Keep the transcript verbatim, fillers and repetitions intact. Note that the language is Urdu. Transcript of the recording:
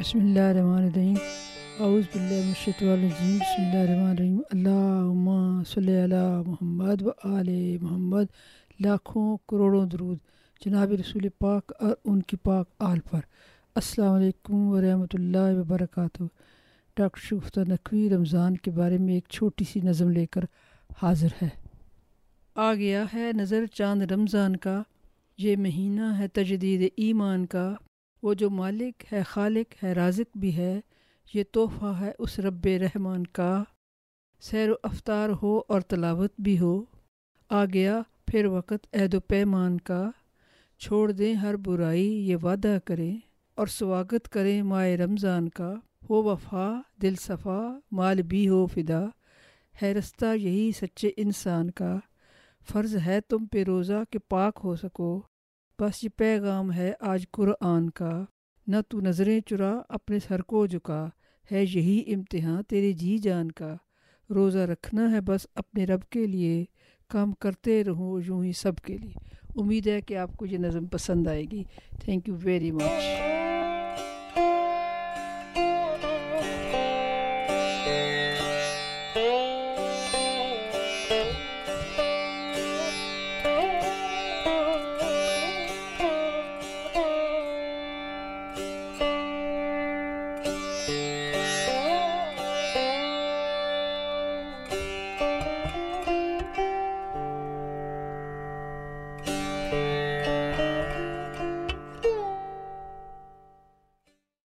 بسم اللہ الرحمن الرحیم، اعوذ باللہ من الشیطان الرجیم، بسم اللہ الرحمن الرحیم۔ اللہم صلی علی محمد و آل محمد، لاکھوں کروڑوں درود جناب رسول پاک اور ان کی پاک آل پر۔ السلام علیکم ورحمۃ اللہ وبرکاتہ۔ ڈاکٹر شفقت نقوی رمضان کے بارے میں ایک چھوٹی سی نظم لے کر حاضر ہے۔ آ گیا ہے نظر چاند رمضان کا، یہ مہینہ ہے تجدید ایمان کا، وہ جو مالک ہے خالق ہے رازق بھی ہے، یہ تحفہ ہے اس رب رحمان کا۔ سیر و افطار ہو اور تلاوت بھی ہو، آ گیا پھر وقت عہد و پیمان کا۔ چھوڑ دیں ہر برائی یہ وعدہ کریں اور سواگت کریں ماہ رمضان کا۔ ہو وفا دل صفا مال بھی ہو فدا، ہے رستہ یہی سچے انسان کا۔ فرض ہے تم پہ روزہ کہ پاک ہو سکو، بس یہ پیغام ہے آج قرآن کا۔ نہ تو نظریں چرا اپنے سر کو جھکا، ہے یہی امتحان تیرے جی جان کا۔ روزہ رکھنا ہے بس اپنے رب کے لیے، کام کرتے رہو یوں ہی سب کے لیے۔ امید ہے کہ آپ کو یہ نظم پسند آئے گی۔ Thank you very much.